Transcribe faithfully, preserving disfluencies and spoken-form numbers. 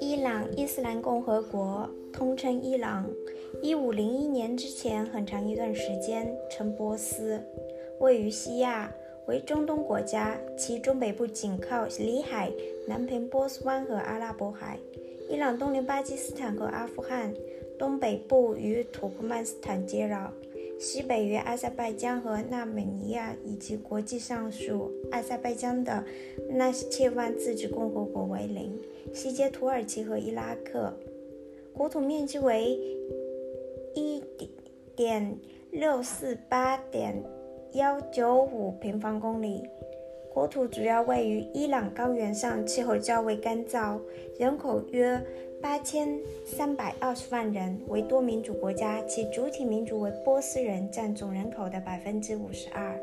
伊朗伊斯兰共和国，通称伊朗，一五零一年之前很长一段时间称波斯，位于西亚，为中东国家，其中北部紧靠里海，南濒波斯湾和阿拉伯海。伊朗东临巴基斯坦和阿富汗，东北部与土库曼斯坦接壤，西北与阿塞拜疆和纳美尼亚，以及国际上属阿塞拜疆的纳西切万自治共和国为邻，西接土耳其和伊拉克。国土面积为 一点六四八点一九五 平方公里。国土主要位于伊朗高原上，气候较为干燥，人口约八千三百二十万人，为多民族国家，其主体民族为波斯人，占总人口的百分之五十二。